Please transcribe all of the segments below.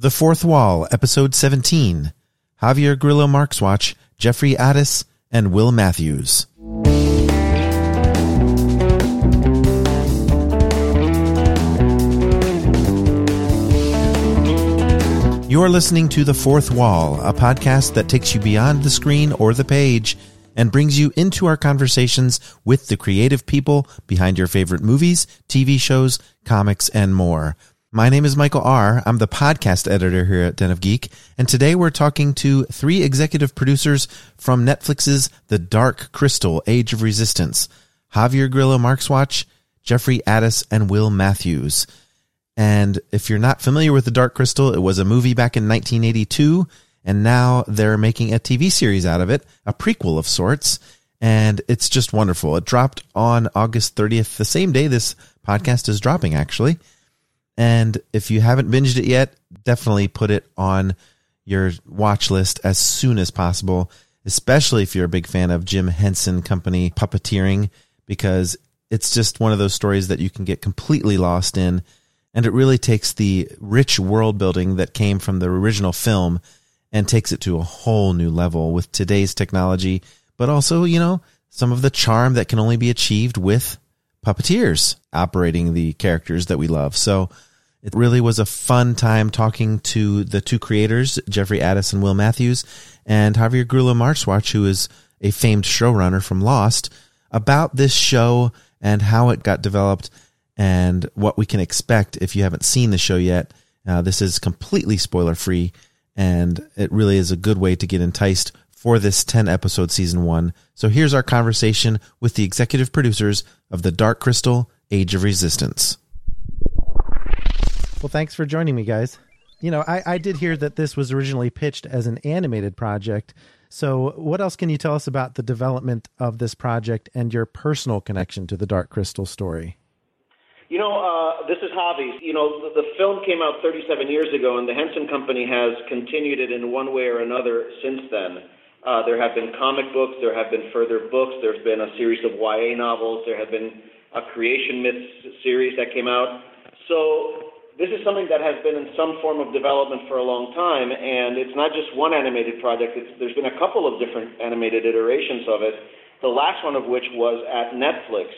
The Fourth Wall, Episode 17, Javier Grillo-Marxuach, Jeffrey Addiss, and Will Matthews. You're listening to The Fourth Wall, a podcast that takes you beyond the screen or the page and brings you into our conversations with the creative people behind your favorite movies, TV shows, comics, and more. My name is Michael R. I'm the podcast editor here at Den of Geek, and today we're talking to three executive producers from Netflix's The Dark Crystal: Age of Resistance, Javier Grillo-Marxuach, Jeffrey Addiss, and Will Matthews. And if you're not familiar with The Dark Crystal, it was a movie back in 1982, and now they're making a TV series out of it, a prequel of sorts, and it's just wonderful. It dropped on August 30th, the same day this podcast is dropping, actually. And if you haven't binged it yet, definitely put it on your watch list as soon as possible, especially if you're a big fan of Jim Henson Company puppeteering, because it's just one of those stories that you can get completely lost in. And it really takes the rich world building that came from the original film and takes it to a whole new level with today's technology, but also, you know, some of the charm that can only be achieved with puppeteers operating the characters that we love. So it really was a fun time talking to the two creators, Jeffrey Addiss and Will Matthews, and Javier Grillo-Marxuach, who is a famed showrunner from Lost, about this show and how it got developed and what we can expect if you haven't seen the show yet. This is completely spoiler-free, and it really is a good way to get enticed for this 10-episode season one. So here's our conversation with the executive producers of The Dark Crystal: Age of Resistance. Well, thanks for joining me, guys. You know, I did hear that this was originally pitched as an animated project. So what else can you tell us about the development of this project and your personal connection to the Dark Crystal story? You know, this is Javi. You know, the film came out 37 years ago, and the Henson Company has continued it in one way or another since then. There have been comic books. There have been further books. There's been a series of YA novels. There have been a creation myth series that came out. So this is something that has been in some form of development for a long time, and it's not just one animated project. There's been a couple of different animated iterations of it, the last one of which was at Netflix.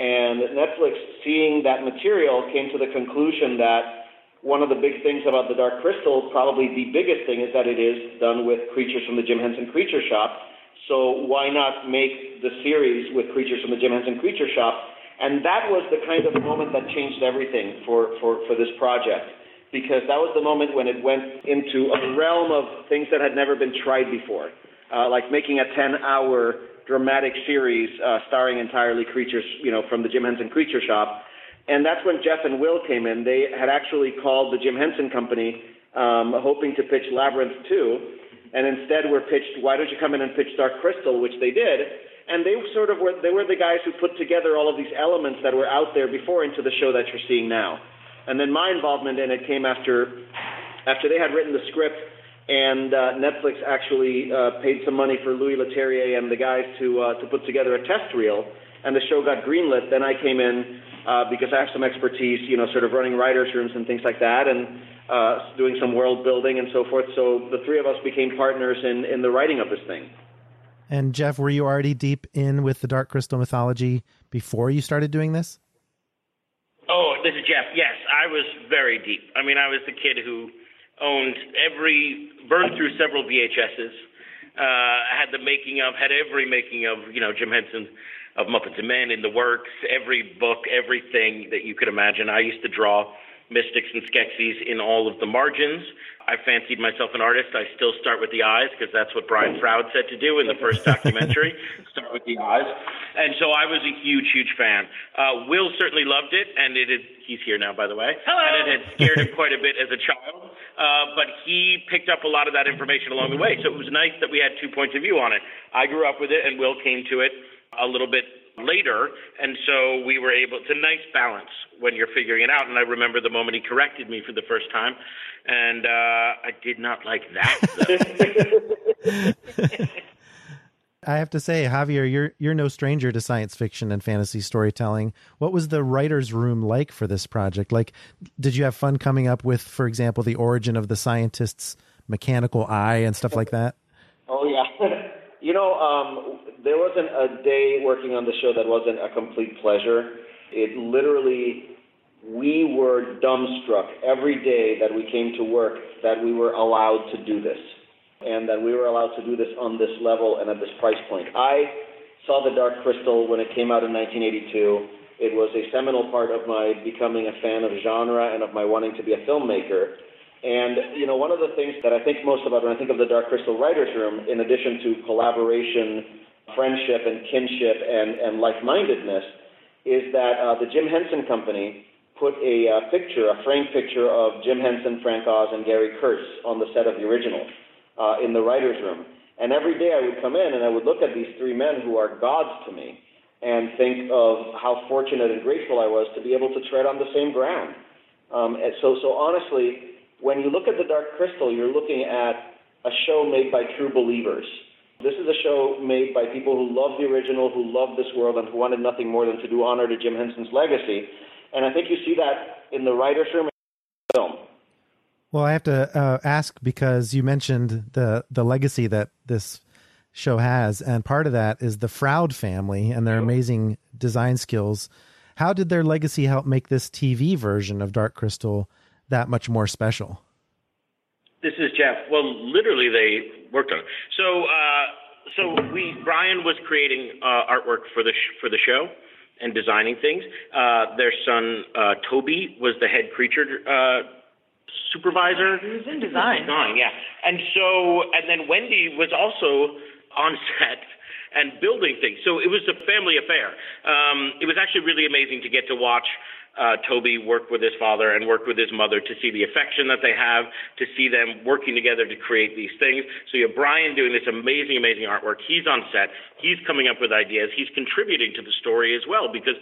And Netflix, seeing that material, came to the conclusion that one of the big things about The Dark Crystal, probably the biggest thing, is that it is done with creatures from the Jim Henson Creature Shop. So why not make the series with creatures from the Jim Henson Creature Shop? And that was the kind of moment that changed everything for this project, because that was the moment when it went into a realm of things that had never been tried before, like making a 10-hour dramatic series starring entirely creatures, you know, from the Jim Henson Creature Shop. And that's when Jeff and Will came in. They had actually called the Jim Henson Company hoping to pitch Labyrinth 2, and instead were pitched, why don't you come in and pitch Dark Crystal, which they did. And they sort of were the guys who put together all of these elements that were out there before into the show that you're seeing now. And then my involvement in it came after they had written the script, and Netflix actually paid some money for Louis Leterrier and the guys to put together a test reel, and the show got greenlit. Then I came in because I have some expertise, you know, sort of running writers' rooms and things like that, and doing some world building and so forth. So the three of us became partners in the writing of this thing. And Jeff, were you already deep in with the Dark Crystal mythology before you started doing this? Oh, this is Jeff. Yes, I was very deep. I mean, I was the kid who owned burned through several VHSs, had the making of, had every making of, you know, Jim Henson, of Muppets and Men in the works, every book, everything that you could imagine. I used to draw mystics and Skeksis in all of the margins. I fancied myself an artist. I still start with the eyes, because that's what Brian Froud said to do in the first documentary, start with the eyes. And so I was a huge, huge fan. Will certainly loved it, and he's here now, by the way. Hello! And it had scared him quite a bit as a child, but he picked up a lot of that information along the way. So it was nice that we had two points of view on it. I grew up with it, and Will came to it a little bit later, and so we were able, it's a nice balance when you're figuring it out, and I remember the moment he corrected me for the first time, and I did not like that. I have to say, Javier, you're no stranger to science fiction and fantasy storytelling. What was the writer's room like for this project? Like, did you have fun coming up with, for example, the origin of the scientist's mechanical eye and stuff like that? Oh, yeah. You know, there wasn't a day working on the show that wasn't a complete pleasure. It literally, we were dumbstruck every day that we came to work that we were allowed to do this, and that we were allowed to do this on this level and at this price point. I saw The Dark Crystal when it came out in 1982. It was a seminal part of my becoming a fan of genre and of my wanting to be a filmmaker. And, you know, one of the things that I think most about when I think of The Dark Crystal writer's room, in addition to collaboration, friendship and kinship and like-mindedness, is that the Jim Henson Company put a framed picture of Jim Henson, Frank Oz, and Gary Kurtz on the set of the original. In the writer's room. And every day I would come in and I would look at these three men who are gods to me and think of how fortunate and grateful I was to be able to tread on the same ground. So honestly, when you look at The Dark Crystal, you're looking at a show made by true believers. This is a show made by people who love the original, who love this world, and who wanted nothing more than to do honor to Jim Henson's legacy. And I think you see that in the writer's room and the film. Well, I have to ask, because you mentioned the legacy that this show has, and part of that is the Froud family and their amazing design skills. How did their legacy help make this TV version of Dark Crystal that much more special? This is Jeff. Well, literally, they worked on it. So Brian was creating artwork for the show and designing things. Their son Toby was the head creature supervisor. He was in design, yeah. And then Wendy was also on set and building things. So it was a family affair. It was actually really amazing to get to watch Toby work with his father and work with his mother, to see the affection that they have, to see them working together to create these things. So you have Brian doing this amazing, amazing artwork. He's on set. He's coming up with ideas. He's contributing to the story as well, because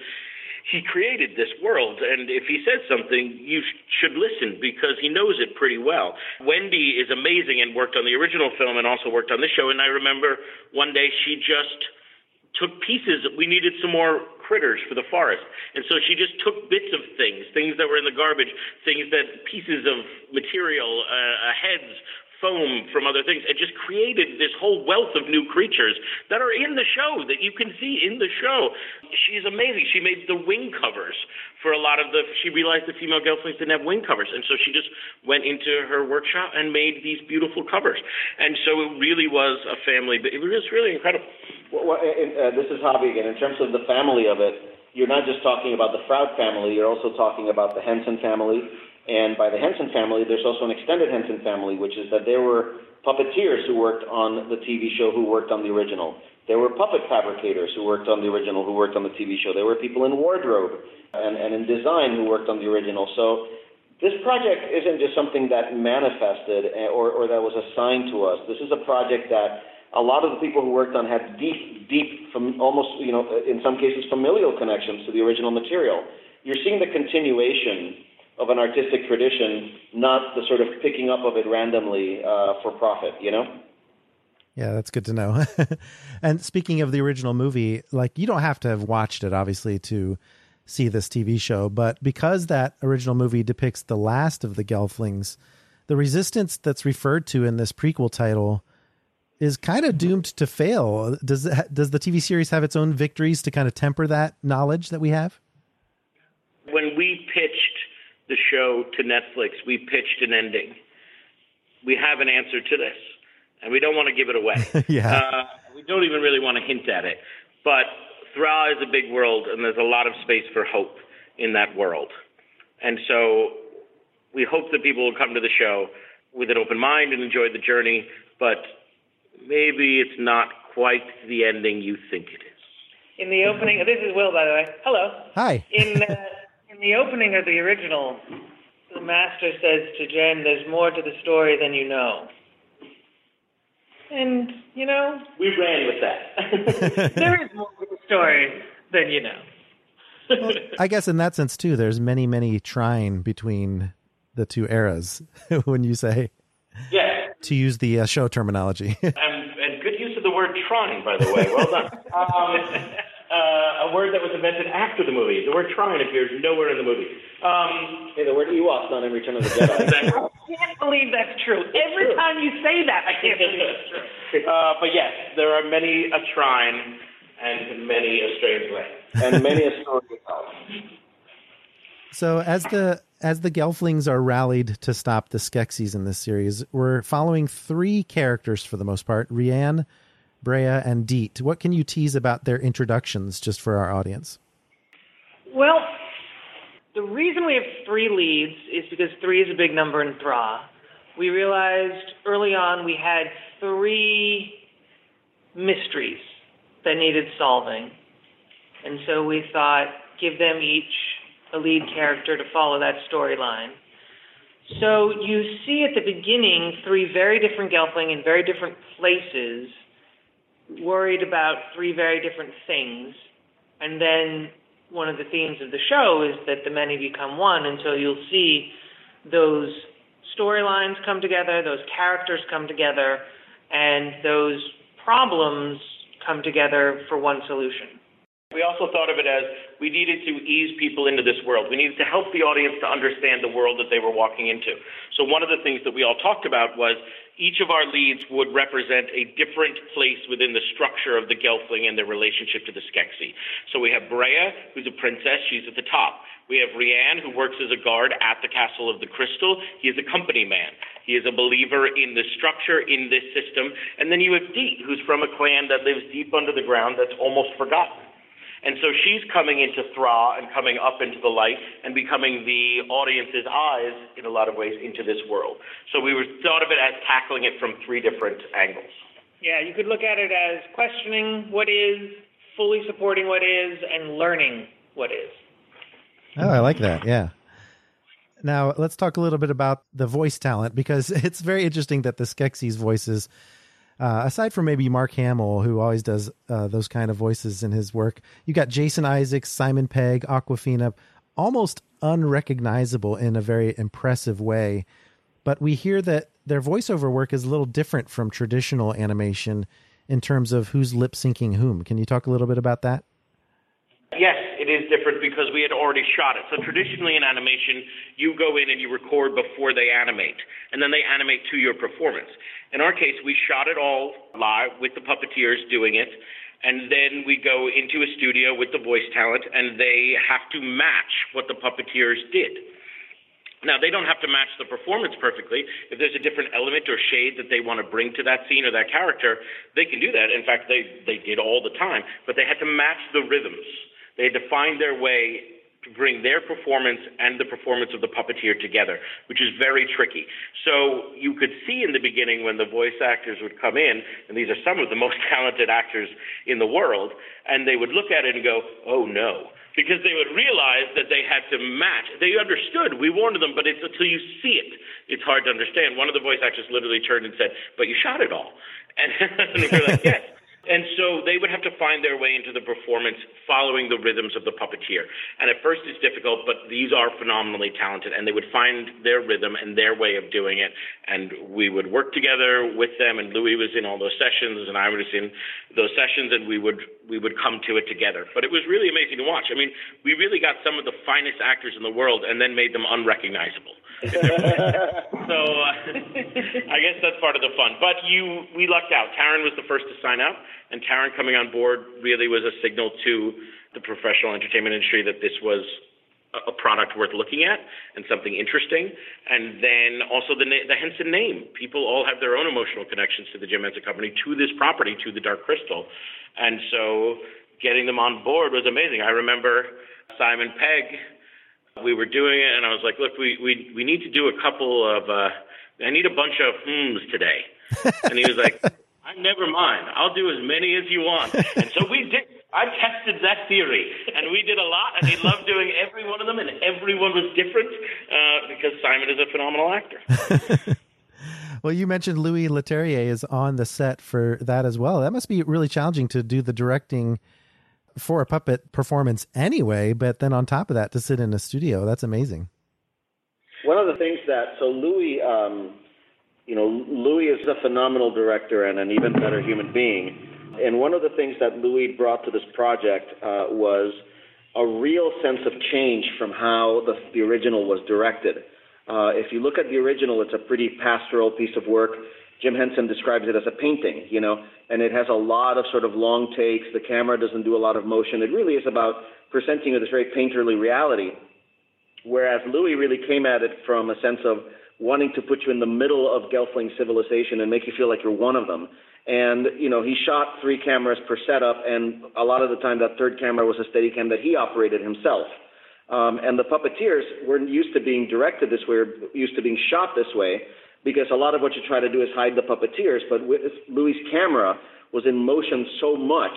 he created this world, and if he says something, you should listen, because he knows it pretty well. Wendy is amazing and worked on the original film and also worked on this show, and I remember one day she just took pieces. We needed some more critters for the forest, and so she just took bits of things that were in the garbage, pieces of material, heads, foam from other things, and just created this whole wealth of new creatures that are in the show, that you can see in the show. She's amazing. She made the wing covers for a lot of she realized the female Gelflings didn't have wing covers, and so she just went into her workshop and made these beautiful covers. And so it really was a family, but it was really incredible. Well, this is Javi again. In terms of the family of it, you're not just talking about the Froud family, you're also talking about the Henson family. And by the Henson family, there's also an extended Henson family, which is that there were puppeteers who worked on the TV show who worked on the original. There were puppet fabricators who worked on the original who worked on the TV show. There were people in wardrobe and in design who worked on the original. So this project isn't just something that manifested or that was assigned to us. This is a project that a lot of the people who worked on had deep, from almost, you know, in some cases, familial connections to the original material. You're seeing the continuation of an artistic tradition, not the sort of picking up of it randomly for profit, you know? Yeah, that's good to know. And speaking of the original movie, like, you don't have to have watched it, obviously, to see this TV show, but because that original movie depicts the last of the Gelflings, the resistance that's referred to in this prequel title is kind of doomed to fail. Does the TV series have its own victories to kind of temper that knowledge that we have? When we pitched the show to Netflix, we pitched an ending. We have an answer to this, and we don't want to give it away. Yeah. We don't even really want to hint at it. But Thra is a big world, and there's a lot of space for hope in that world. And so we hope that people will come to the show with an open mind and enjoy the journey, but maybe it's not quite the ending you think it is. In the opening, this is Will, by the way. Hello. Hi. In the opening of the original, the master says to Jen, "There's more to the story than you know." And, you know, we ran with that. There is more to the story than you know. Well, I guess in that sense, too, there's many, many trine between the two eras, when you say, yeah, to use the show terminology. And good use of the word trying, by the way. Well done. A word that was invented after the movie. The word trying appears nowhere in the movie. Hey, the word Ewok's not in Return of the Jedi. I can't believe that's true. Every time you say that, I can't believe that's true. But yes, there are many a trine and many a strange way. And many a story to tell. So as the Gelflings are rallied to stop the Skeksis in this series, we're following three characters for the most part: Rian, Brea, and Deet. What can you tease about their introductions just for our audience? Well, the reason we have three leads is because three is a big number in Thra. We realized early on we had three mysteries that needed solving. And so we thought, give them each a lead character to follow that storyline. So you see at the beginning three very different Gelfling in very different places, worried about three very different things. And then one of the themes of the show is that the many become one, and so you'll see those storylines come together, those characters come together, and those problems come together for one solution. We also thought of it as we needed to ease people into this world. We needed to help the audience to understand the world that they were walking into. So one of the things that we all talked about was each of our leads would represent a different place within the structure of the Gelfling and their relationship to the Skeksi. So we have Brea, who's a princess. She's at the top. We have Rian, who works as a guard at the Castle of the Crystal. He is a company man. He is a believer in this structure, in this system. And then you have Deet, who's from a clan that lives deep under the ground that's almost forgotten. And so she's coming into Thra and coming up into the light and becoming the audience's eyes, in a lot of ways, into this world. So we thought of it as tackling it from three different angles. Yeah, you could look at it as questioning what is, fully supporting what is, and learning what is. Oh, I like that, yeah. Now, let's talk a little bit about the voice talent, because it's very interesting that the Skeksis' voices... aside from maybe Mark Hamill, who always does those kind of voices in his work, you got Jason Isaacs, Simon Pegg, Awkwafina, almost unrecognizable in a very impressive way. But we hear that their voiceover work is a little different from traditional animation in terms of who's lip syncing whom. Can you talk a little bit about that? Yes, it is different because we had already shot it. So traditionally in animation, you go in and you record before they animate, and then they animate to your performance. In our case, we shot it all live with the puppeteers doing it, and then we go into a studio with the voice talent, and they have to match what the puppeteers did. Now, they don't have to match the performance perfectly. If there's a different element or shade that they want to bring to that scene or that character, they can do that. In fact, they did all the time, but they had to match the rhythms. They defined their way to bring their performance and the performance of the puppeteer together, which is very tricky. So you could see in the beginning when the voice actors would come in, and these are some of the most talented actors in the world, and they would look at it and go, oh, no, because they would realize that they had to match. They understood. We warned them, but it's until you see it, it's hard to understand. One of the voice actors literally turned and said, but you shot it all. And they were like, yes. And so they would have to find their way into the performance following the rhythms of the puppeteer. And at first it's difficult, but these are phenomenally talented, and they would find their rhythm and their way of doing it. And we would work together with them, and Louis was in all those sessions, and I was in those sessions, and we would come to it together. But it was really amazing to watch. I mean, we really got some of the finest actors in the world and then made them unrecognizable. So I guess that's part of the fun. But we lucked out. Taryn was the first to sign up, and Taryn coming on board really was a signal to the professional entertainment industry that this was a product worth looking at and something interesting. And then also the Henson name. People all have their own emotional connections to the Jim Henson Company, to this property, to the Dark Crystal. And so getting them on board was amazing. I remember Simon Pegg, we were doing it, and I was like, look, we need to do a couple of, I need a bunch of hmms today. And he was like, never mind, I'll do as many as you want. And so we did. I tested that theory, and we did a lot, and they loved doing every one of them, and everyone was different because Simon is a phenomenal actor. Well, you mentioned Louis Leterrier is on the set for that as well. That must be really challenging to do the directing for a puppet performance anyway, but then on top of that, to sit in a studio. That's amazing. One of the things that, so Louis... Louis is a phenomenal director and an even better human being. And one of the things that Louis brought to this project was a real sense of change from how the original was directed. If you look at the original, it's a pretty pastoral piece of work. Jim Henson describes it as a painting, you know, and it has a lot of sort of long takes. The camera doesn't do a lot of motion. It really is about presenting this very painterly reality, whereas Louis really came at it from a sense of wanting to put you in the middle of Gelfling civilization and make you feel like you're one of them. And, you know, he shot 3 cameras per setup, and a lot of the time that third camera was a Steadicam that he operated himself. And the puppeteers weren't used to being directed this way or used to being shot this way, because a lot of what you try to do is hide the puppeteers. But Louis' camera was in motion so much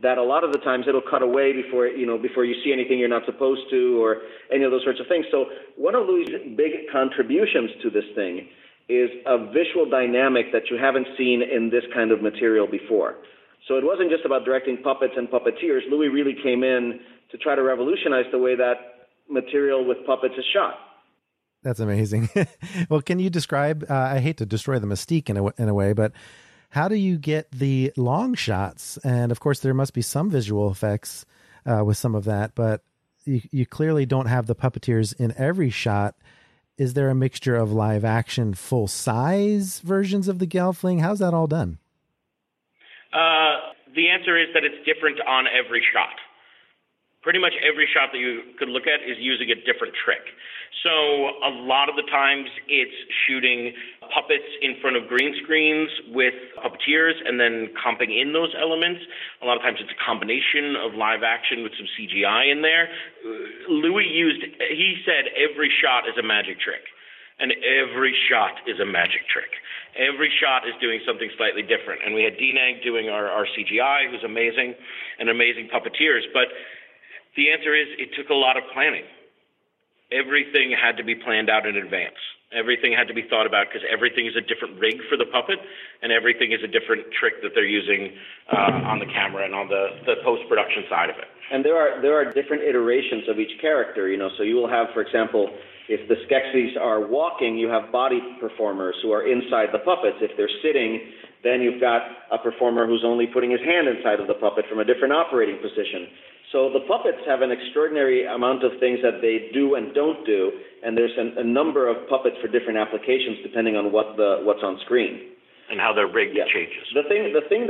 that a lot of the times it'll cut away before you see anything you're not supposed to or any of those sorts of things. So one of Louis' big contributions to this thing is a visual dynamic that you haven't seen in this kind of material before. So it wasn't just about directing puppets and puppeteers. Louis really came in to try to revolutionize the way that material with puppets is shot. That's amazing. Well, can you describe, I hate to destroy the mystique in a way, but how do you get the long shots? And of course there must be some visual effects with some of that, but you clearly don't have the puppeteers in every shot. Is there a mixture of live action, full size versions of the Gelfling? How's that all done? The answer is that it's different on every shot. Pretty much every shot that you could look at is using a different trick. So a lot of the times it's shooting puppets in front of green screens with puppeteers and then comping in those elements. A lot of times it's a combination of live action with some CGI in there. Louis he said every shot is a magic trick. And every shot is a magic trick. Every shot is doing something slightly different. And we had D-Nag doing our CGI, who's amazing, and amazing puppeteers. But the answer is it took a lot of planning. Everything had to be planned out in advance. Everything had to be thought about because everything is a different rig for the puppet and everything is a different trick that they're using on the camera and on the post-production side of it. And there are different iterations of each character, you know. So you will have, for example, if the Skeksis are walking, you have body performers who are inside the puppets. If they're sitting, then you've got a performer who's only putting his hand inside of the puppet from a different operating position. So the puppets have an extraordinary amount of things that they do and don't do, and there's a number of puppets for different applications depending on what's on screen and how their rig changes. The thing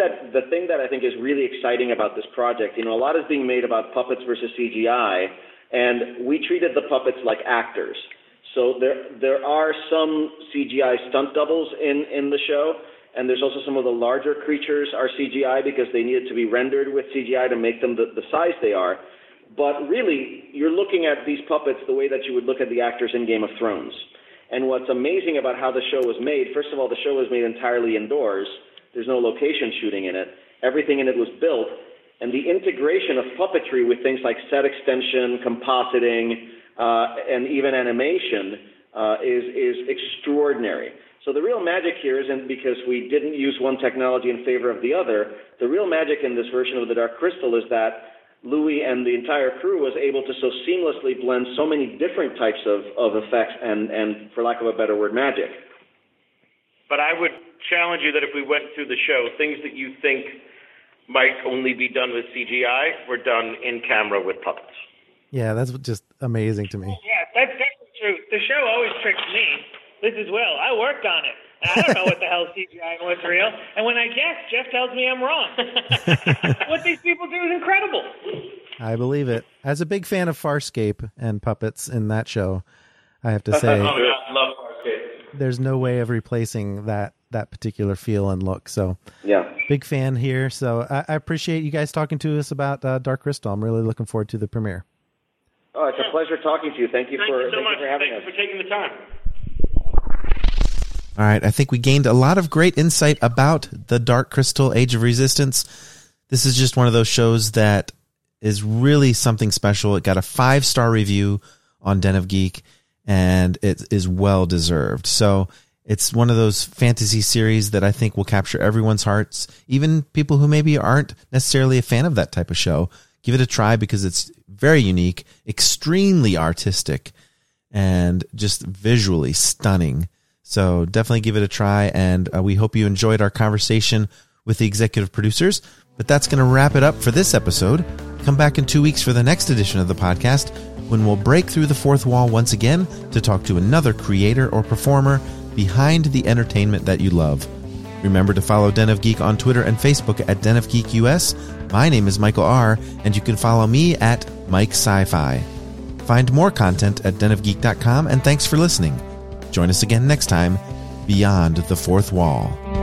that I think is really exciting about this project, you know, a lot is being made about puppets versus CGI, and we treated the puppets like actors. So there are some CGI stunt doubles in the show. And there's also some of the larger creatures are CGI because they needed to be rendered with CGI to make them the size they are. But really, you're looking at these puppets the way that you would look at the actors in Game of Thrones. And what's amazing about how the show was made, first of all, the show was made entirely indoors. There's no location shooting in it. Everything in it was built. And the integration of puppetry with things like set extension, compositing, and even animation is extraordinary. So the real magic here isn't because we didn't use one technology in favor of the other. The real magic in this version of The Dark Crystal is that Louis and the entire crew was able to so seamlessly blend so many different types of effects and, for lack of a better word, magic. But I would challenge you that if we went through the show, things that you think might only be done with CGI were done in camera with puppets. Yeah, that's just amazing to me. Oh, yeah, that's definitely true. The show always tricks me. This is Will. I worked on it. I don't know what the hell CGI and what's real. And when I guess, Jeff tells me I'm wrong. What these people do is incredible. I believe it. As a big fan of Farscape and puppets in that show, I have to say, I love Farscape. There's no way of replacing that particular feel and look. So yeah, big fan here. So I appreciate you guys talking to us about Dark Crystal. I'm really looking forward to the premiere. Oh, it's a pleasure talking to you. Thank you so much for having us. Thank you for taking the time. All right, I think we gained a lot of great insight about The Dark Crystal: Age of Resistance. This is just one of those shows that is really something special. It got a 5-star review on Den of Geek, and it is well-deserved. So it's one of those fantasy series that I think will capture everyone's hearts, even people who maybe aren't necessarily a fan of that type of show. Give it a try because it's very unique, extremely artistic, and just visually stunning. So definitely give it a try, and we hope you enjoyed our conversation with the executive producers. But that's going to wrap it up for this episode. Come back in 2 weeks for the next edition of the podcast, when we'll break through the fourth wall once again to talk to another creator or performer behind the entertainment that you love. Remember to follow Den of Geek on Twitter and Facebook at Den of Geek US. My name is Michael R., and you can follow me at Mike Sci-Fi. Find more content at denofgeek.com, and thanks for listening. Join us again next time, Beyond the Fourth Wall.